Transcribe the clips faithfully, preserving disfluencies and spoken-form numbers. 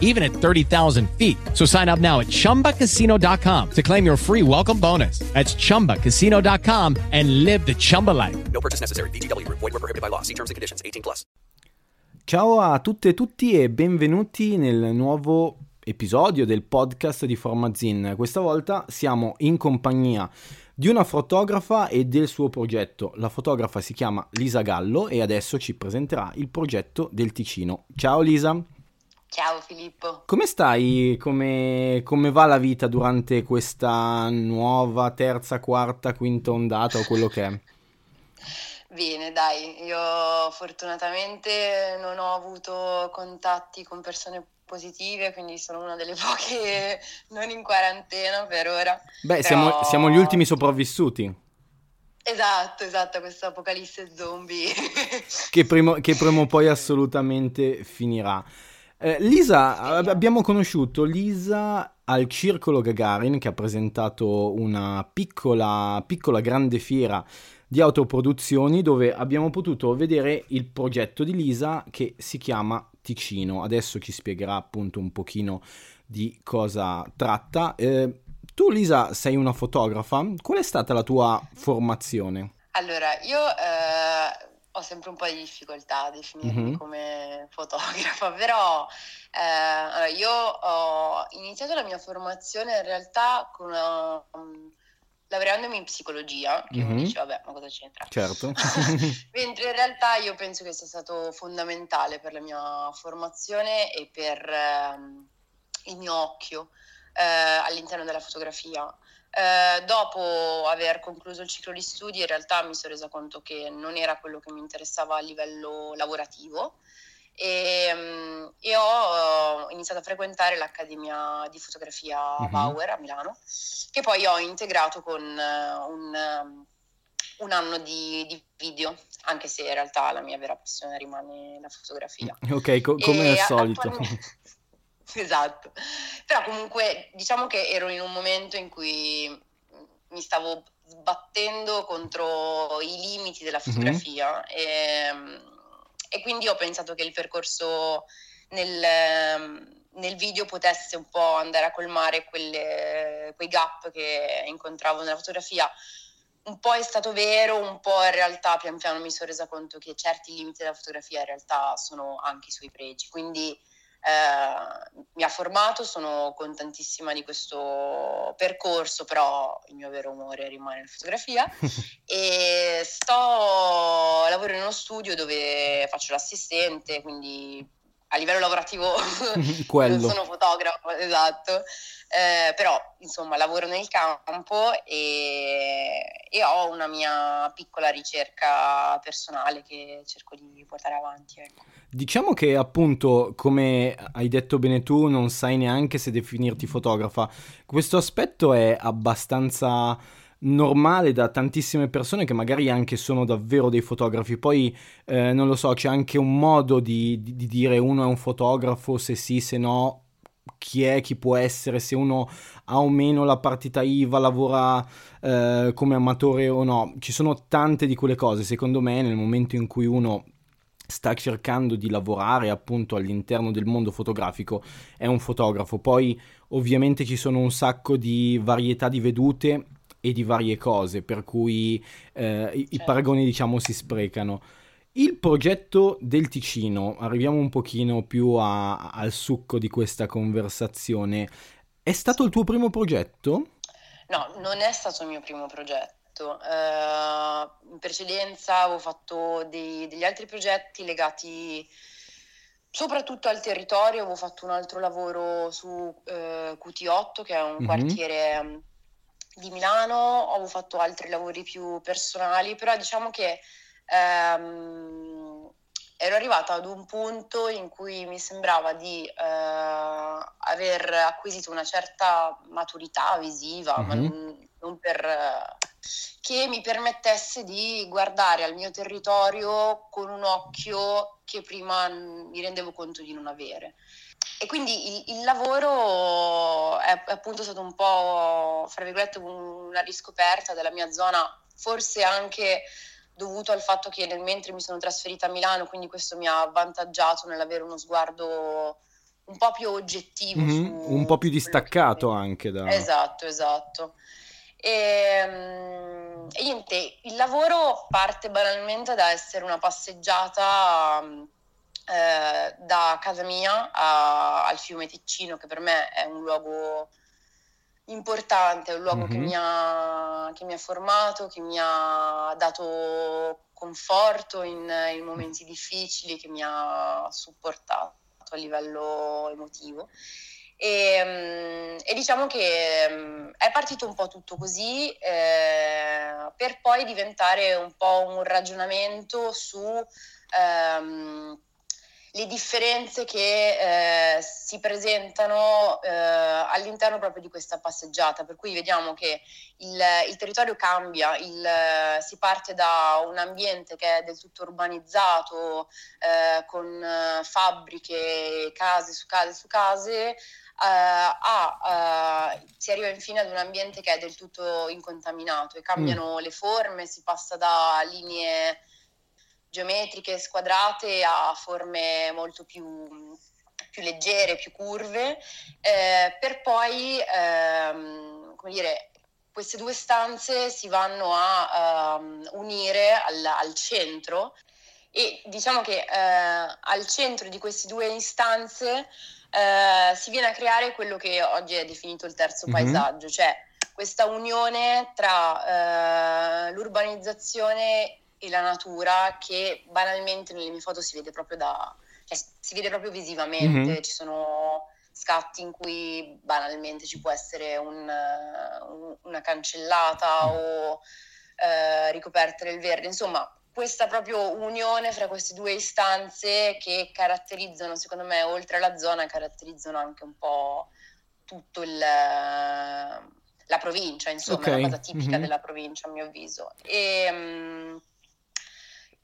even at thirty thousand feet. So sign up now at chumba casino dot com to claim your free welcome bonus. That's chumba casino dot com and live the Chumba life. No purchase necessary. V G W Group. Void where prohibited by law. See terms and conditions. eighteen plus. Ciao a tutte e tutti e benvenuti nel nuovo episodio del podcast di Formazin. Questa volta siamo in compagnia di una fotografa e del suo progetto. La fotografa si chiama Lisa Gallo e adesso ci presenterà il progetto del Ticino. Ciao Lisa. Ciao Filippo. Come stai? Come, come va la vita durante questa nuova terza, quarta, quinta ondata o quello che è? Bene, dai. Io fortunatamente non ho avuto contatti con persone positive, quindi sono una delle poche non in quarantena per ora. Beh, Però... siamo, siamo gli ultimi sopravvissuti. Esatto, esatto, questa apocalisse zombie. che, primo, che prima o poi assolutamente finirà. Lisa, abbiamo conosciuto Lisa al Circolo Gagarin, che ha presentato una piccola, piccola grande fiera di autoproduzioni dove abbiamo potuto vedere il progetto di Lisa che si chiama Ticino. Adesso ci spiegherà appunto un pochino di cosa tratta. Eh, tu Lisa sei una fotografa, qual è stata la tua formazione? Allora, io... Eh... ho sempre un po' di difficoltà a definirmi mm-hmm. come fotografa, però eh, allora io ho iniziato la mia formazione in realtà con una, um, laureandomi in psicologia, che mm-hmm. mi dice vabbè ma cosa c'entra? Certo. Mentre in realtà io penso che sia stato fondamentale per la mia formazione e per um, il mio occhio eh, all'interno della fotografia. Uh, dopo aver concluso il ciclo di studi in realtà mi sono resa conto che non era quello che mi interessava a livello lavorativo e, um, e ho uh, iniziato a frequentare l'Accademia di Fotografia uh-huh. Bauer a Milano, che poi ho integrato con uh, un, um, un anno di, di video, anche se in realtà la mia vera passione rimane la fotografia. Ok, co- come al solito. Attualmente... Esatto, però comunque diciamo che ero in un momento in cui mi stavo sbattendo contro i limiti della fotografia mm-hmm. e, e quindi ho pensato che il percorso nel, nel video potesse un po' andare a colmare quelle, quei gap che incontravo nella fotografia. Un po' è stato vero, un po' in realtà pian piano mi sono resa conto che certi limiti della fotografia in realtà sono anche i suoi pregi, quindi... Uh, mi ha formato, sono contentissima di questo percorso, però il mio vero amore rimane la fotografia e sto lavoro in uno studio dove faccio l'assistente, quindi a livello lavorativo non sono fotografa, esatto, eh, però insomma lavoro nel campo e, e ho una mia piccola ricerca personale che cerco di portare avanti, ecco. Diciamo che appunto, come hai detto bene tu, non sai neanche se definirti fotografa. Questo aspetto è abbastanza normale da tantissime persone che magari anche sono davvero dei fotografi. Poi eh, non lo so, c'è anche un modo di, di, di dire uno è un fotografo, se sì, se no, chi è, chi può essere, se uno ha o meno la partita I V A, lavora eh, come amatore o no. Ci sono tante di quelle cose. Secondo me nel momento in cui uno sta cercando di lavorare appunto all'interno del mondo fotografico è un fotografo. Poi ovviamente ci sono un sacco di varietà di vedute e di varie cose, per cui eh, i, i paragoni diciamo si sprecano. Il progetto del Ticino, arriviamo un pochino più a, al succo di questa conversazione, è stato il tuo primo progetto? No, non è stato il mio primo progetto. Uh, in precedenza avevo fatto dei, degli altri progetti legati soprattutto al territorio, avevo fatto un altro lavoro su uh, Q T otto, che è un mm-hmm. quartiere di Milano, avevo fatto altri lavori più personali, però diciamo che um, ero arrivata ad un punto in cui mi sembrava di uh, aver acquisito una certa maturità visiva, mm-hmm. ma non, non per... Uh, che mi permettesse di guardare al mio territorio con un occhio che prima mi rendevo conto di non avere. E quindi il, il lavoro è, è appunto stato un po', fra virgolette, una riscoperta della mia zona, forse anche dovuto al fatto che nel mentre mi sono trasferita a Milano, quindi questo mi ha avvantaggiato nell'avere uno sguardo un po' più oggettivo. Mm-hmm, su un po' più distaccato che... anche da... Esatto, esatto. E, e niente, il lavoro parte banalmente da essere una passeggiata eh, da casa mia a, al fiume Ticino, che per me è un luogo... importante, è un luogo mm-hmm. che, mi ha, che mi ha formato, che mi ha dato conforto in, in momenti difficili, che mi ha supportato a livello emotivo. E, e diciamo che è partito un po' tutto così, eh, per poi diventare un po' un ragionamento su ehm, le differenze che eh, si presentano eh, all'interno proprio di questa passeggiata, per cui vediamo che il, il territorio cambia, il, si parte da un ambiente che è del tutto urbanizzato, eh, con fabbriche, case su case su case, eh, a, eh, si arriva infine ad un ambiente che è del tutto incontaminato e cambiano mm. le forme, si passa da linee geometriche squadrate a forme molto più, più leggere, più curve, eh, per poi, ehm, come dire, queste due stanze si vanno a ehm, unire al, al centro, e diciamo che eh, al centro di queste due istanze eh, si viene a creare quello che oggi è definito il terzo mm-hmm. paesaggio, cioè questa unione tra eh, l'urbanizzazione e la natura, che banalmente nelle mie foto si vede proprio da cioè, si vede proprio visivamente. Mm-hmm. Ci sono scatti in cui banalmente ci può essere un, un, una cancellata o eh, ricoperte del verde, insomma questa proprio unione fra queste due istanze che caratterizzano, secondo me, oltre alla zona caratterizzano anche un po' tutto il la provincia, insomma. Okay. È una cosa tipica mm-hmm. della provincia, a mio avviso. E um,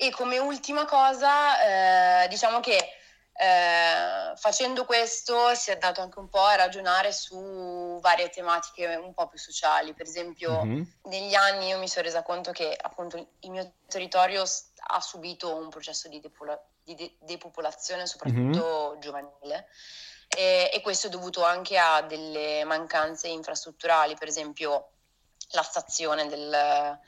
E come ultima cosa, eh, diciamo che eh, facendo questo si è dato anche un po' a ragionare su varie tematiche un po' più sociali. Per esempio, mm-hmm. negli anni io mi sono resa conto che appunto il mio territorio ha subito un processo di, depola- di de- depopolazione, soprattutto mm-hmm. giovanile, e, e questo è dovuto anche a delle mancanze infrastrutturali. Per esempio, la stazione del...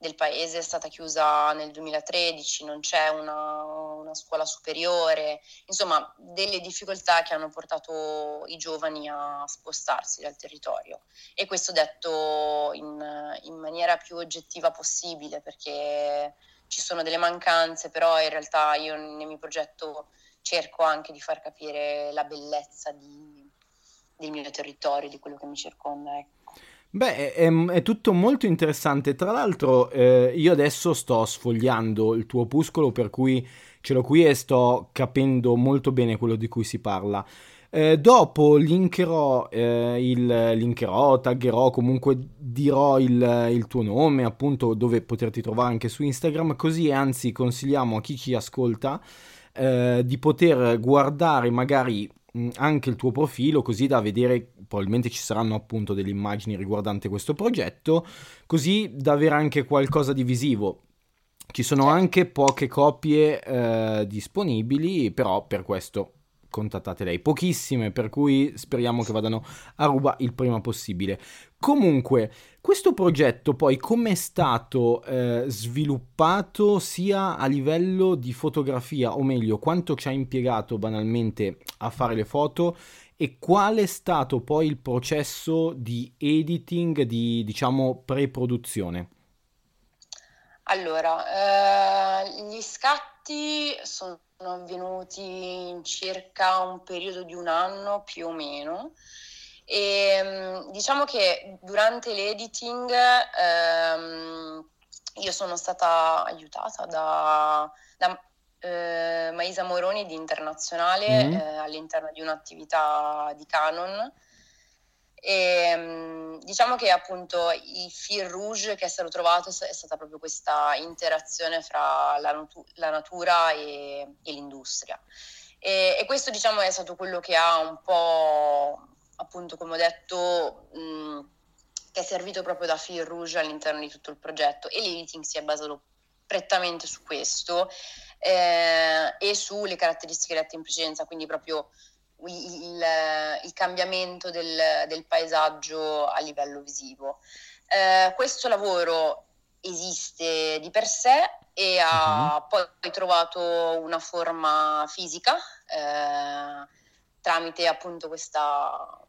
del paese è stata chiusa nel duemilatredici, non c'è una, una scuola superiore, insomma delle difficoltà che hanno portato i giovani a spostarsi dal territorio, e questo detto in, in maniera più oggettiva possibile, perché ci sono delle mancanze, però in realtà io nel mio progetto cerco anche di far capire la bellezza di, del mio territorio, di quello che mi circonda, ecco. Beh, è, è tutto molto interessante. Tra l'altro eh, io adesso sto sfogliando il tuo opuscolo, per cui ce l'ho qui e sto capendo molto bene quello di cui si parla. Eh, dopo linkerò, eh, il, linkerò, taggerò, comunque dirò il, il tuo nome, appunto, dove poterti trovare anche su Instagram, così anzi consigliamo a chi ci ascolta eh, di poter guardare magari anche il tuo profilo, così da vedere, probabilmente ci saranno appunto delle immagini riguardante questo progetto, così da avere anche qualcosa di visivo. Ci sono anche poche copie eh, disponibili, però per questo contattate lei, pochissime, per cui speriamo che vadano a ruba il prima possibile. Comunque, questo progetto poi com'è stato eh, sviluppato sia a livello di fotografia, o meglio quanto ci ha impiegato banalmente a fare le foto, e qual è stato poi il processo di editing, di diciamo pre-produzione? Allora, eh, gli scatti sono sono avvenuti in circa un periodo di un anno più o meno, e diciamo che durante l'editing ehm, io sono stata aiutata da, da eh, Maisa Moroni di Internazionale mm. eh, all'interno di un'attività di Canon, E diciamo che appunto il fil rouge che è stato trovato è stata proprio questa interazione fra la, natu- la natura e, e l'industria, e, e questo diciamo è stato quello che ha un po', appunto come ho detto, mh, che è servito proprio da fil rouge all'interno di tutto il progetto, e l'editing si è basato prettamente su questo eh, e sulle caratteristiche dette in precedenza, quindi proprio Il, il cambiamento del, del paesaggio a livello visivo. Eh, questo lavoro esiste di per sé e ha uh-huh. poi trovato una forma fisica eh, tramite appunto questa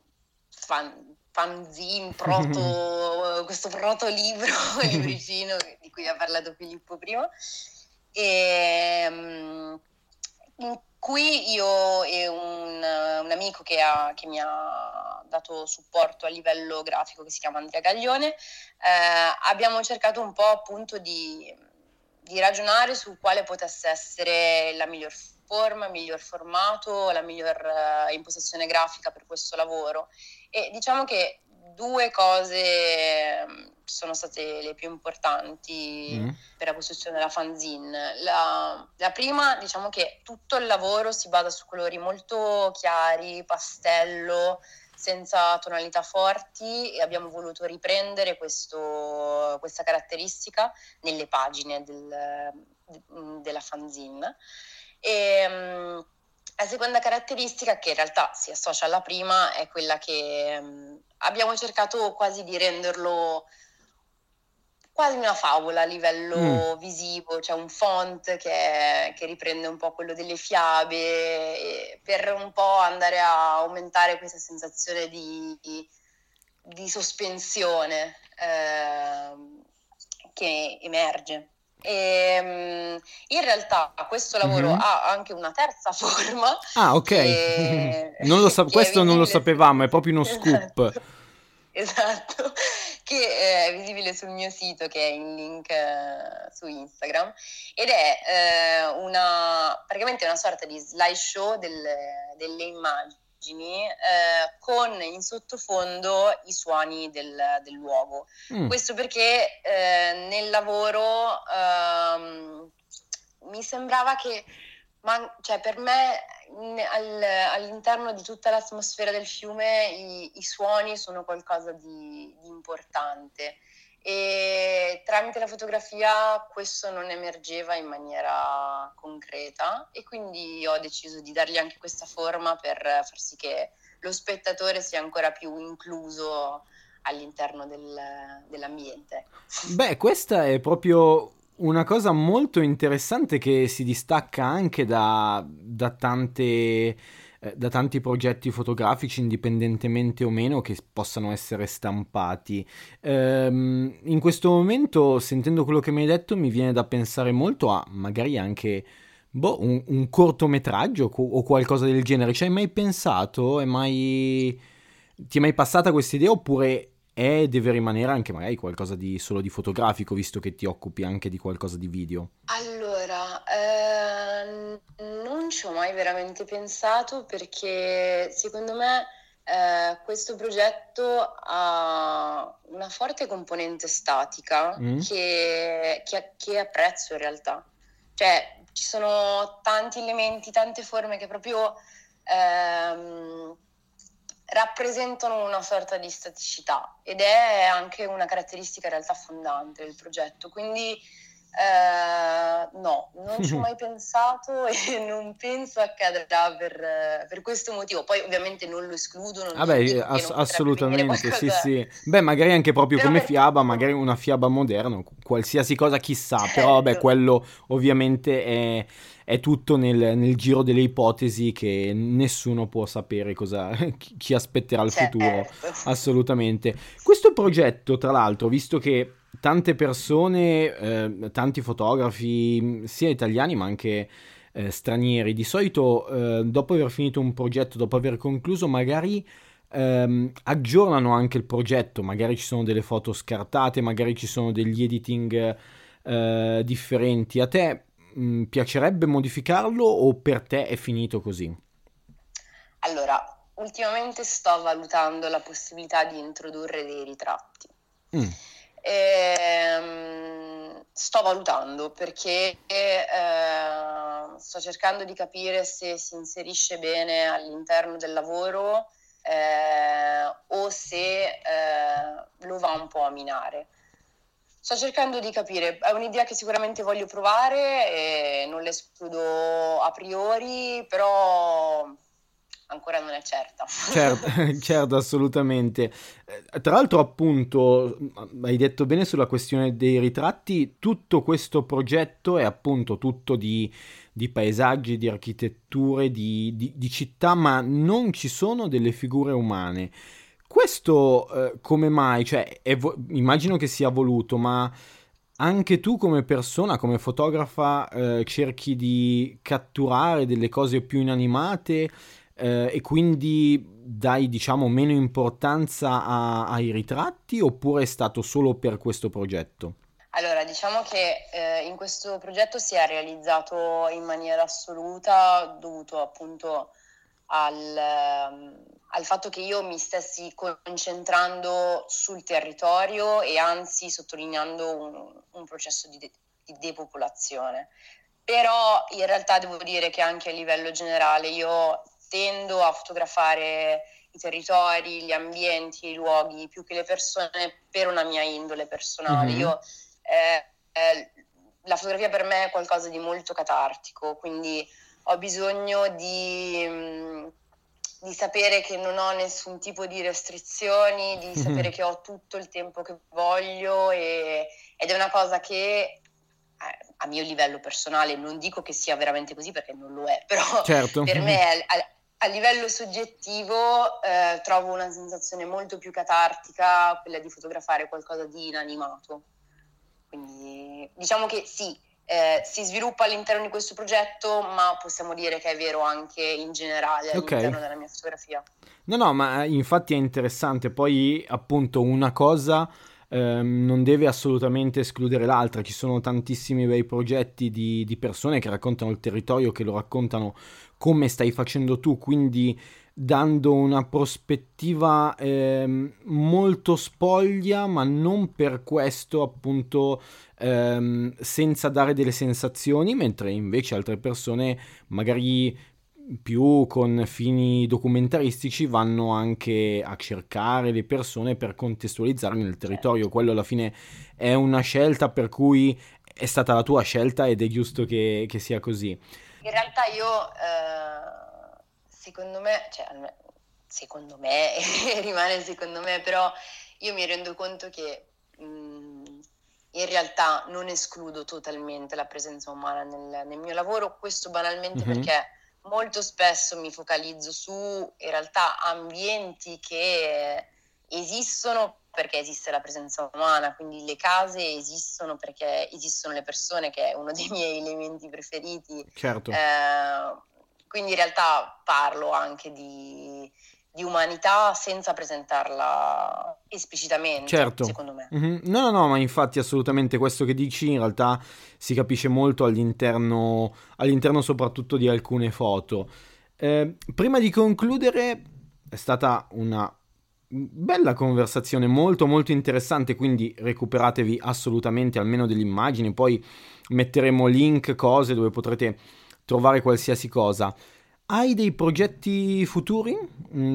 fan, fanzine, proto, questo protolibro, libricino di cui ha parlato Filippo prima, e um, in qui io e un, un amico che, ha, che mi ha dato supporto a livello grafico, che si chiama Andrea Gaglione, eh, abbiamo cercato un po' appunto di, di ragionare su quale potesse essere la miglior forma, il miglior formato, la miglior eh, impostazione grafica per questo lavoro. E diciamo che due cose sono state le più importanti mm. per la costruzione della fanzine. La, la prima, diciamo che tutto il lavoro si basa su colori molto chiari, pastello, senza tonalità forti, e abbiamo voluto riprendere questo, questa caratteristica nelle pagine del, de, della fanzine. E la seconda caratteristica, che in realtà si associa alla prima, è quella che abbiamo cercato quasi di renderlo quasi una favola a livello mm. visivo, cioè un font che, è, che riprende un po' quello delle fiabe, per un po' andare a aumentare questa sensazione di, di, di sospensione eh, che emerge. E, in realtà questo lavoro mm-hmm. ha anche una terza forma. Ah, ok. Che, non lo sa- questo non lo sapevamo, è proprio uno scoop. Esatto, esatto. Che è visibile sul mio sito, che è in link eh, su Instagram, ed è eh, una praticamente una sorta di slideshow del, delle immagini eh, con in sottofondo i suoni del, del luogo. Mm. Questo perché eh, nel lavoro ehm, mi sembrava che ma, cioè per me in, al, all'interno di tutta l'atmosfera del fiume i, i suoni sono qualcosa di, di importante, e tramite la fotografia questo non emergeva in maniera concreta, e quindi ho deciso di dargli anche questa forma per far sì che lo spettatore sia ancora più incluso all'interno del, dell'ambiente. Beh, questa è proprio una cosa molto interessante che si distacca anche da, da tante da tanti progetti fotografici, indipendentemente o meno che possano essere stampati. Ehm, in questo momento, sentendo quello che mi hai detto, mi viene da pensare molto a magari anche boh, un, un cortometraggio co- o qualcosa del genere. Ci hai mai pensato? È mai... ti è mai passata questa idea, oppure e deve rimanere anche magari qualcosa di solo di fotografico, visto che ti occupi anche di qualcosa di video? Allora, eh, non ci ho mai veramente pensato, perché secondo me eh, questo progetto ha una forte componente statica mm. che, che, che apprezzo in realtà. Cioè, ci sono tanti elementi, tante forme che proprio... Ehm, rappresentano una sorta di staticità, ed è anche una caratteristica in realtà fondante del progetto, quindi eh, no, non ci ho mai pensato e non penso accadrà per, per questo motivo. Poi ovviamente non lo escludo, non ah beh, ass- non assolutamente, sì sì, beh magari anche proprio però come per... fiaba, magari una fiaba moderna, qualsiasi cosa, chissà, certo. Però vabbè, quello ovviamente è... è tutto nel, nel giro delle ipotesi, che nessuno può sapere cosa chi, chi aspetterà il certo. futuro, assolutamente. Questo progetto, tra l'altro, visto che tante persone, eh, tanti fotografi, sia italiani ma anche eh, stranieri, di solito eh, dopo aver finito un progetto, dopo aver concluso, magari ehm, aggiornano anche il progetto, magari ci sono delle foto scartate, magari ci sono degli editing eh, differenti. A te piacerebbe modificarlo, o per te è finito così? Allora, ultimamente sto valutando la possibilità di introdurre dei ritratti. Mm. E, sto valutando perché eh, sto cercando di capire se si inserisce bene all'interno del lavoro eh, o se eh, lo va un po' a minare. Sto cercando di capire, è un'idea che sicuramente voglio provare e non l'escludo a priori, però ancora non è certa. Certo, certo, assolutamente. Tra l'altro, appunto, hai detto bene sulla questione dei ritratti, tutto questo progetto è appunto tutto di, di paesaggi, di architetture, di, di, di città, ma non ci sono delle figure umane. Questo eh, come mai? Cioè, è vo- immagino che sia voluto, ma anche tu come persona, come fotografa, eh, cerchi di catturare delle cose più inanimate eh, e quindi dai, diciamo, meno importanza a- ai ritratti, oppure è stato solo per questo progetto? Allora, diciamo che eh, in questo progetto si è realizzato in maniera assoluta dovuto appunto al... Um, al fatto che io mi stessi concentrando sul territorio e anzi sottolineando un, un processo di, de- di depopolazione. Però in realtà devo dire che anche a livello generale io tendo a fotografare i territori, gli ambienti, i luoghi, più che le persone, per una mia indole personale. Mm-hmm. Io, eh, eh, la fotografia per me è qualcosa di molto catartico, quindi ho bisogno di... Mh, di sapere che non ho nessun tipo di restrizioni, di sapere che ho tutto il tempo che voglio e, ed è una cosa che a mio livello personale, non dico che sia veramente così perché non lo è, però certo. Per me è, a, a livello soggettivo eh, trovo una sensazione molto più catartica, quella di fotografare qualcosa di inanimato. Quindi diciamo che sì, Eh, si sviluppa all'interno di questo progetto, ma possiamo dire che è vero anche in generale all'interno okay. della mia fotografia. No, no, ma infatti è interessante. Poi, appunto, una cosa ehm, non deve assolutamente escludere l'altra. Ci sono tantissimi bei progetti di, di persone che raccontano il territorio, che lo raccontano come stai facendo tu, quindi dando una prospettiva ehm, molto spoglia, ma non per questo appunto ehm, senza dare delle sensazioni, mentre invece altre persone magari più con fini documentaristici vanno anche a cercare le persone per contestualizzarle nel territorio. Quello alla fine è una scelta, per cui è stata la tua scelta ed è giusto che, che sia così. In realtà io... Eh... Secondo me, cioè, secondo me, rimane secondo me, però io mi rendo conto che mh, in realtà non escludo totalmente la presenza umana nel, nel mio lavoro, questo banalmente mm-hmm. perché molto spesso mi focalizzo su, in realtà, ambienti che esistono perché esiste la presenza umana, quindi le case esistono perché esistono le persone, che è uno dei miei elementi preferiti. Certo. Eh, Quindi in realtà parlo anche di, di umanità senza presentarla esplicitamente, certo. Secondo me. Mm-hmm. No, no, no, ma infatti assolutamente questo che dici in realtà si capisce molto all'interno, all'interno soprattutto di alcune foto. Eh, prima di concludere, è stata una bella conversazione, molto molto interessante, quindi recuperatevi assolutamente almeno delle immagini, poi metteremo link, cose dove potrete trovare qualsiasi cosa. Hai dei progetti futuri?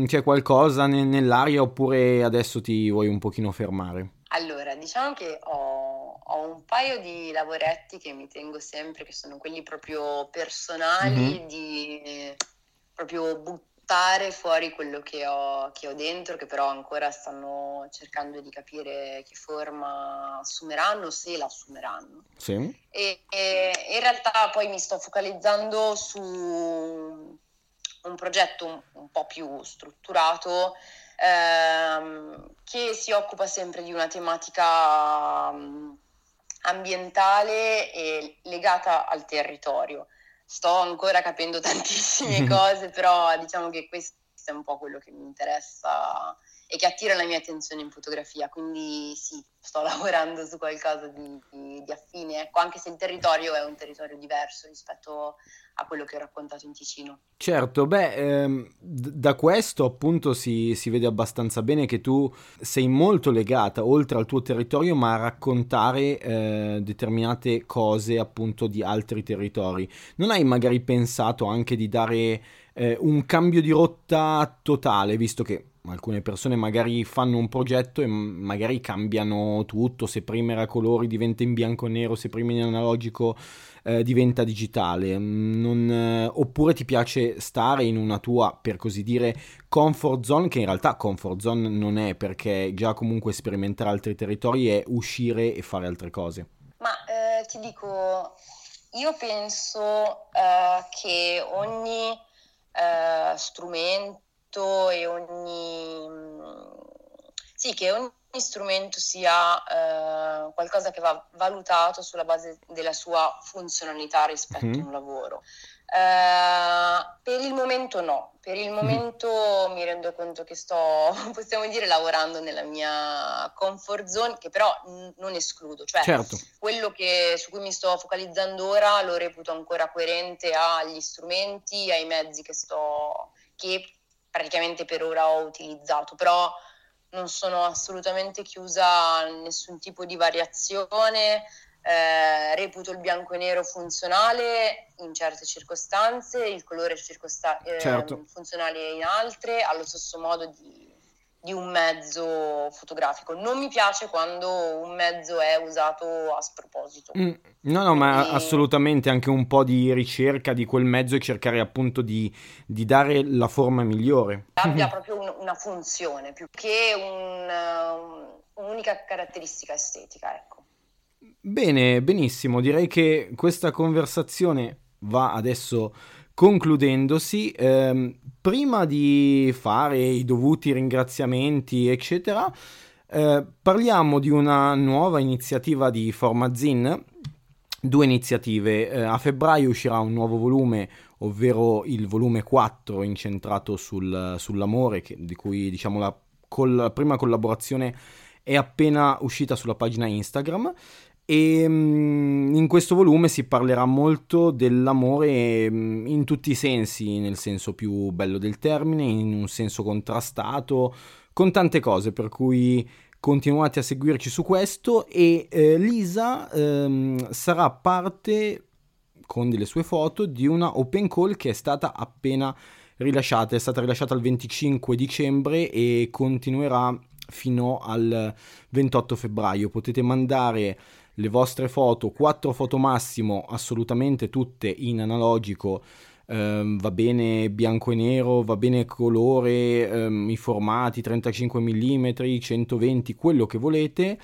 C'è qualcosa ne- nell'aria oppure adesso ti vuoi un pochino fermare? Allora, diciamo che ho, ho un paio di lavoretti che mi tengo sempre, che sono quelli proprio personali, mm-hmm. di eh, proprio buttare fuori quello che ho, che ho dentro, che però ancora stanno cercando di capire che forma assumeranno, se la assumeranno. Sì. E, e in realtà poi mi sto focalizzando su un progetto un, un po' più strutturato ehm, che si occupa sempre di una tematica um, ambientale e legata al territorio. Sto ancora capendo tantissime cose, però diciamo che questo è un po' quello che mi interessa e che attira la mia attenzione in fotografia, quindi sì, sto lavorando su qualcosa di, di, di affine, ecco, anche se il territorio è un territorio diverso rispetto a quello che ho raccontato in Ticino. Certo, beh, ehm, da questo appunto si, si vede abbastanza bene che tu sei molto legata, oltre al tuo territorio, ma a raccontare eh, determinate cose appunto di altri territori. Non hai magari pensato anche di dare eh, un cambio di rotta totale, visto che alcune persone magari fanno un progetto e magari cambiano tutto, se prima era colori diventa in bianco e nero, se prima in analogico eh, diventa digitale, non, eh, oppure ti piace stare in una tua, per così dire, comfort zone, che in realtà comfort zone non è, perché già comunque sperimentare altri territori è uscire e fare altre cose. Ma eh, ti dico, io penso eh, che ogni eh, strumento e ogni sì che ogni strumento sia eh, qualcosa che va valutato sulla base della sua funzionalità rispetto mm-hmm. a un lavoro. Eh, per il momento no, per il momento mm-hmm. mi rendo conto che sto, possiamo dire, lavorando nella mia comfort zone, che però n- non escludo, cioè certo. quello che, su cui mi sto focalizzando ora lo reputo ancora coerente agli strumenti, ai mezzi che sto che praticamente per ora ho utilizzato, però non sono assolutamente chiusa a nessun tipo di variazione, eh, reputo il bianco e nero funzionale in certe circostanze, il colore circosta- eh, certo. funzionale in altre, allo stesso modo di, di un mezzo fotografico. Non mi piace quando un mezzo è usato a sproposito. Mm, no, no, quindi... ma assolutamente anche un po' di ricerca di quel mezzo e cercare appunto di, di dare la forma migliore. Abbia proprio un, una funzione, più che un, un'unica caratteristica estetica, ecco. Bene, benissimo. Direi che questa conversazione va adesso concludendosi. Ehm, prima di fare i dovuti ringraziamenti eccetera, eh, parliamo di una nuova iniziativa di Formazin, due iniziative. Eh, a febbraio uscirà un nuovo volume, ovvero il volume quattro, incentrato sul, sull'amore, che, di cui diciamo la, col, la prima collaborazione è appena uscita sulla pagina Instagram. E in questo volume si parlerà molto dell'amore in tutti i sensi, nel senso più bello del termine, in un senso contrastato, con tante cose, per cui continuate a seguirci su questo. E eh, Lisa ehm, sarà parte, con delle sue foto, di una open call che è stata appena rilasciata, è stata rilasciata il venticinque dicembre e continuerà fino al ventotto febbraio. Potete mandare le vostre foto, quattro foto massimo, assolutamente tutte in analogico, ehm, va bene bianco e nero, va bene colore, ehm, i formati trentacinque millimetri, centoventi, quello che volete.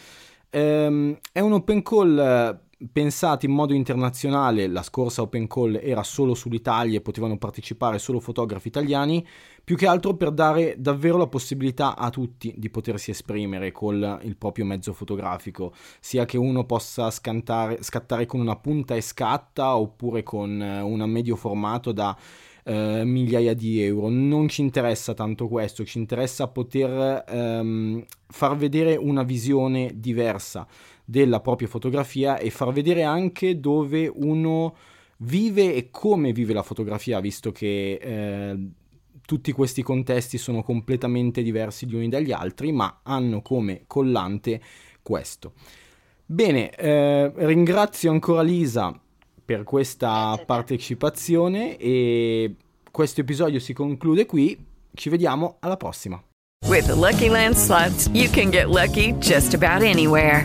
Ehm, è un open call pensato in modo internazionale. La scorsa open call era solo sull'Italia e potevano partecipare solo fotografi italiani, più che altro per dare davvero la possibilità a tutti di potersi esprimere col il proprio mezzo fotografico, sia che uno possa scantare, scattare con una punta e scatta oppure con un medio formato da eh, migliaia di euro. Non ci interessa tanto questo, ci interessa poter ehm, far vedere una visione diversa della propria fotografia e far vedere anche dove uno vive e come vive la fotografia, visto che eh, tutti questi contesti sono completamente diversi gli uni dagli altri, ma hanno come collante questo. Bene, eh, ringrazio ancora Lisa per questa partecipazione e questo episodio si conclude qui. Ci vediamo alla prossima. With the Lucky Land Slots, you can get lucky just about anywhere.